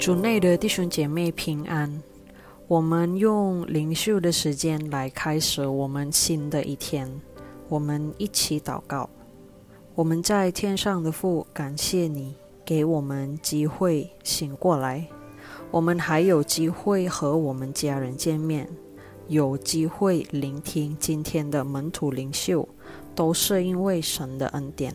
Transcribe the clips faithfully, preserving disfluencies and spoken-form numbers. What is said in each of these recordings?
主内的弟兄姐妹平安，我们用灵修的时间来开始我们新的一天。我们一起祷告。我们在天上的父，感谢你给我们机会醒过来，我们还有机会和我们家人见面，有机会聆听今天的门徒灵修，都是因为神的恩典。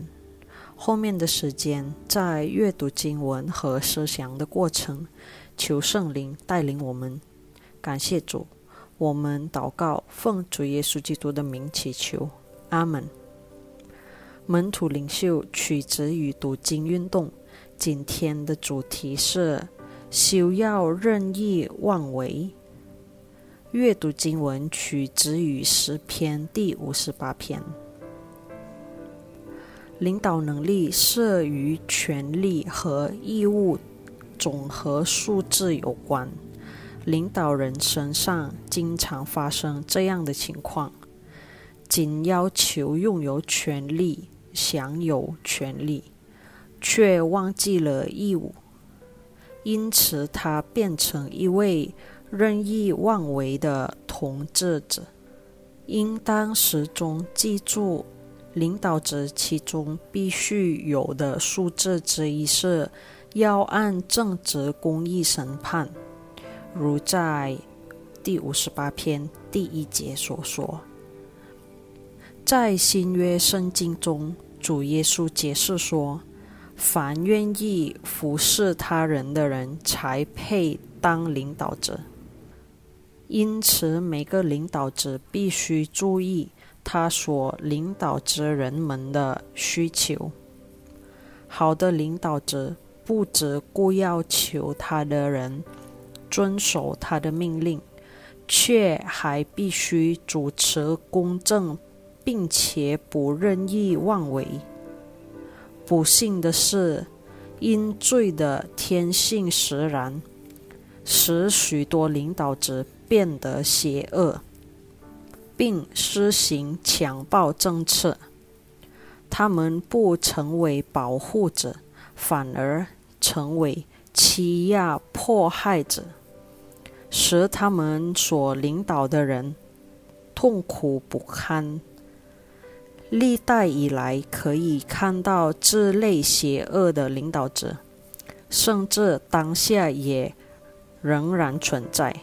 后面的时间，在阅读经文和思想的过程，求圣灵带领我们。感谢主，我们祷告，奉主耶稣基督的名祈求，阿们。门徒灵修取自于读经运动，今天的主题是休要任意妄为。阅读经文取自于诗篇第五十八篇。领导能力是与权利和义务总和数字有关。领导人身上经常发生这样的情况：仅要求拥有权利、享有权利，却忘记了义务，因此他变成一位任意妄为的统治者。应当始终记住，领导者其中必须有的素质之一是要按正直公义审判，如在第五十八篇第一节所说。在新约圣经中，主耶稣解释说，凡愿意服侍他人的人才配当领导者。因此，每个领导者必须注意他所领导之人们的需求。好的领导者不只顾要求他的人遵守他的命令，却还必须主持公正，并且不任意妄为。不幸的是，因罪的天性使然，使许多领导者变得邪恶，并施行强暴政策。他们不成为保护者，反而成为欺压迫害者，使他们所领导的人痛苦不堪。历代以来可以看到这类邪恶的领导者，甚至当下也仍然存在。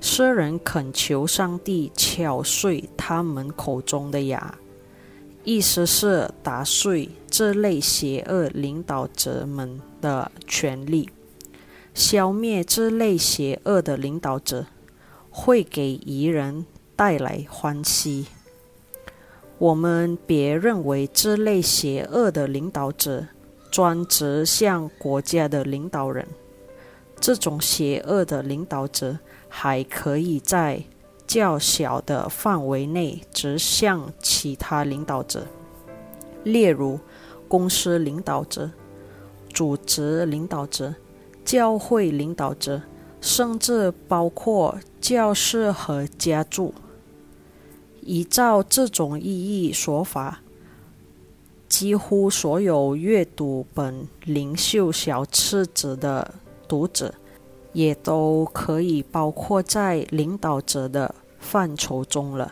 诗人恳求上帝敲碎他们口中的牙，意思是打碎这类邪恶领导者们的权利。消灭这类邪恶的领导者，会给夷人带来欢喜。我们别认为这类邪恶的领导者专职向国家的领导人，这种邪恶的领导者还可以在较小的范围内指向其他领导者，例如公司领导者、组织领导者、教会领导者，甚至包括教师和家族。依照这种意义说法，几乎所有阅读本灵修小册子的读者也都可以包括在领导者的范畴中了。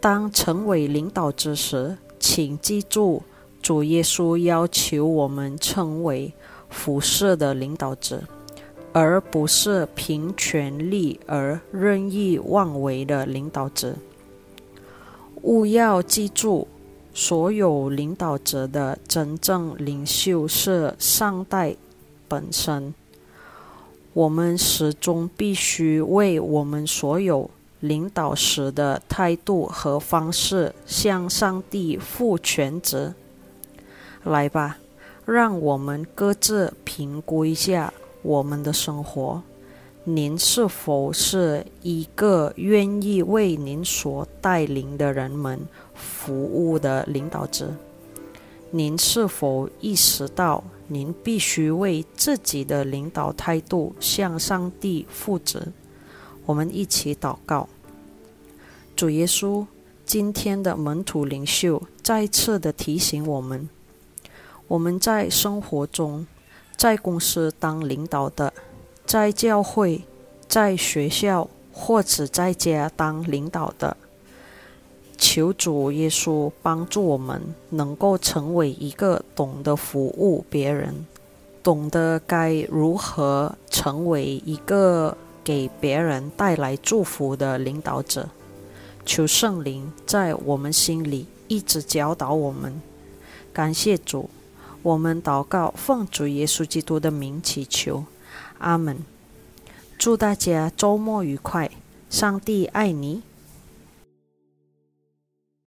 当成为领导者时，请记住，主耶稣要求我们成为服侍的领导者，而不是凭权力而任意妄为的领导者。务要记住，所有领导者的真正领袖是上帝本身。我们始终必须为我们所有领导时的态度和方式向上帝负全责。来吧，让我们各自评估一下我们的生活。您是否是一个愿意为您所带领的人们服务的领导者？您是否意识到您必须为自己的领导态度向上帝负责？我们一起祷告。主耶稣，今天的门徒灵修再次的提醒我们，我们在生活中在公司当领导的，在教会、在学校或者在家当领导的，求主耶稣帮助我们能够成为一个懂得服务别人、懂得该如何成为一个给别人带来祝福的领导者。求圣灵在我们心里一直教导我们。感谢主，我们祷告奉主耶稣基督的名祈求，阿们。祝大家周末愉快，上帝爱你。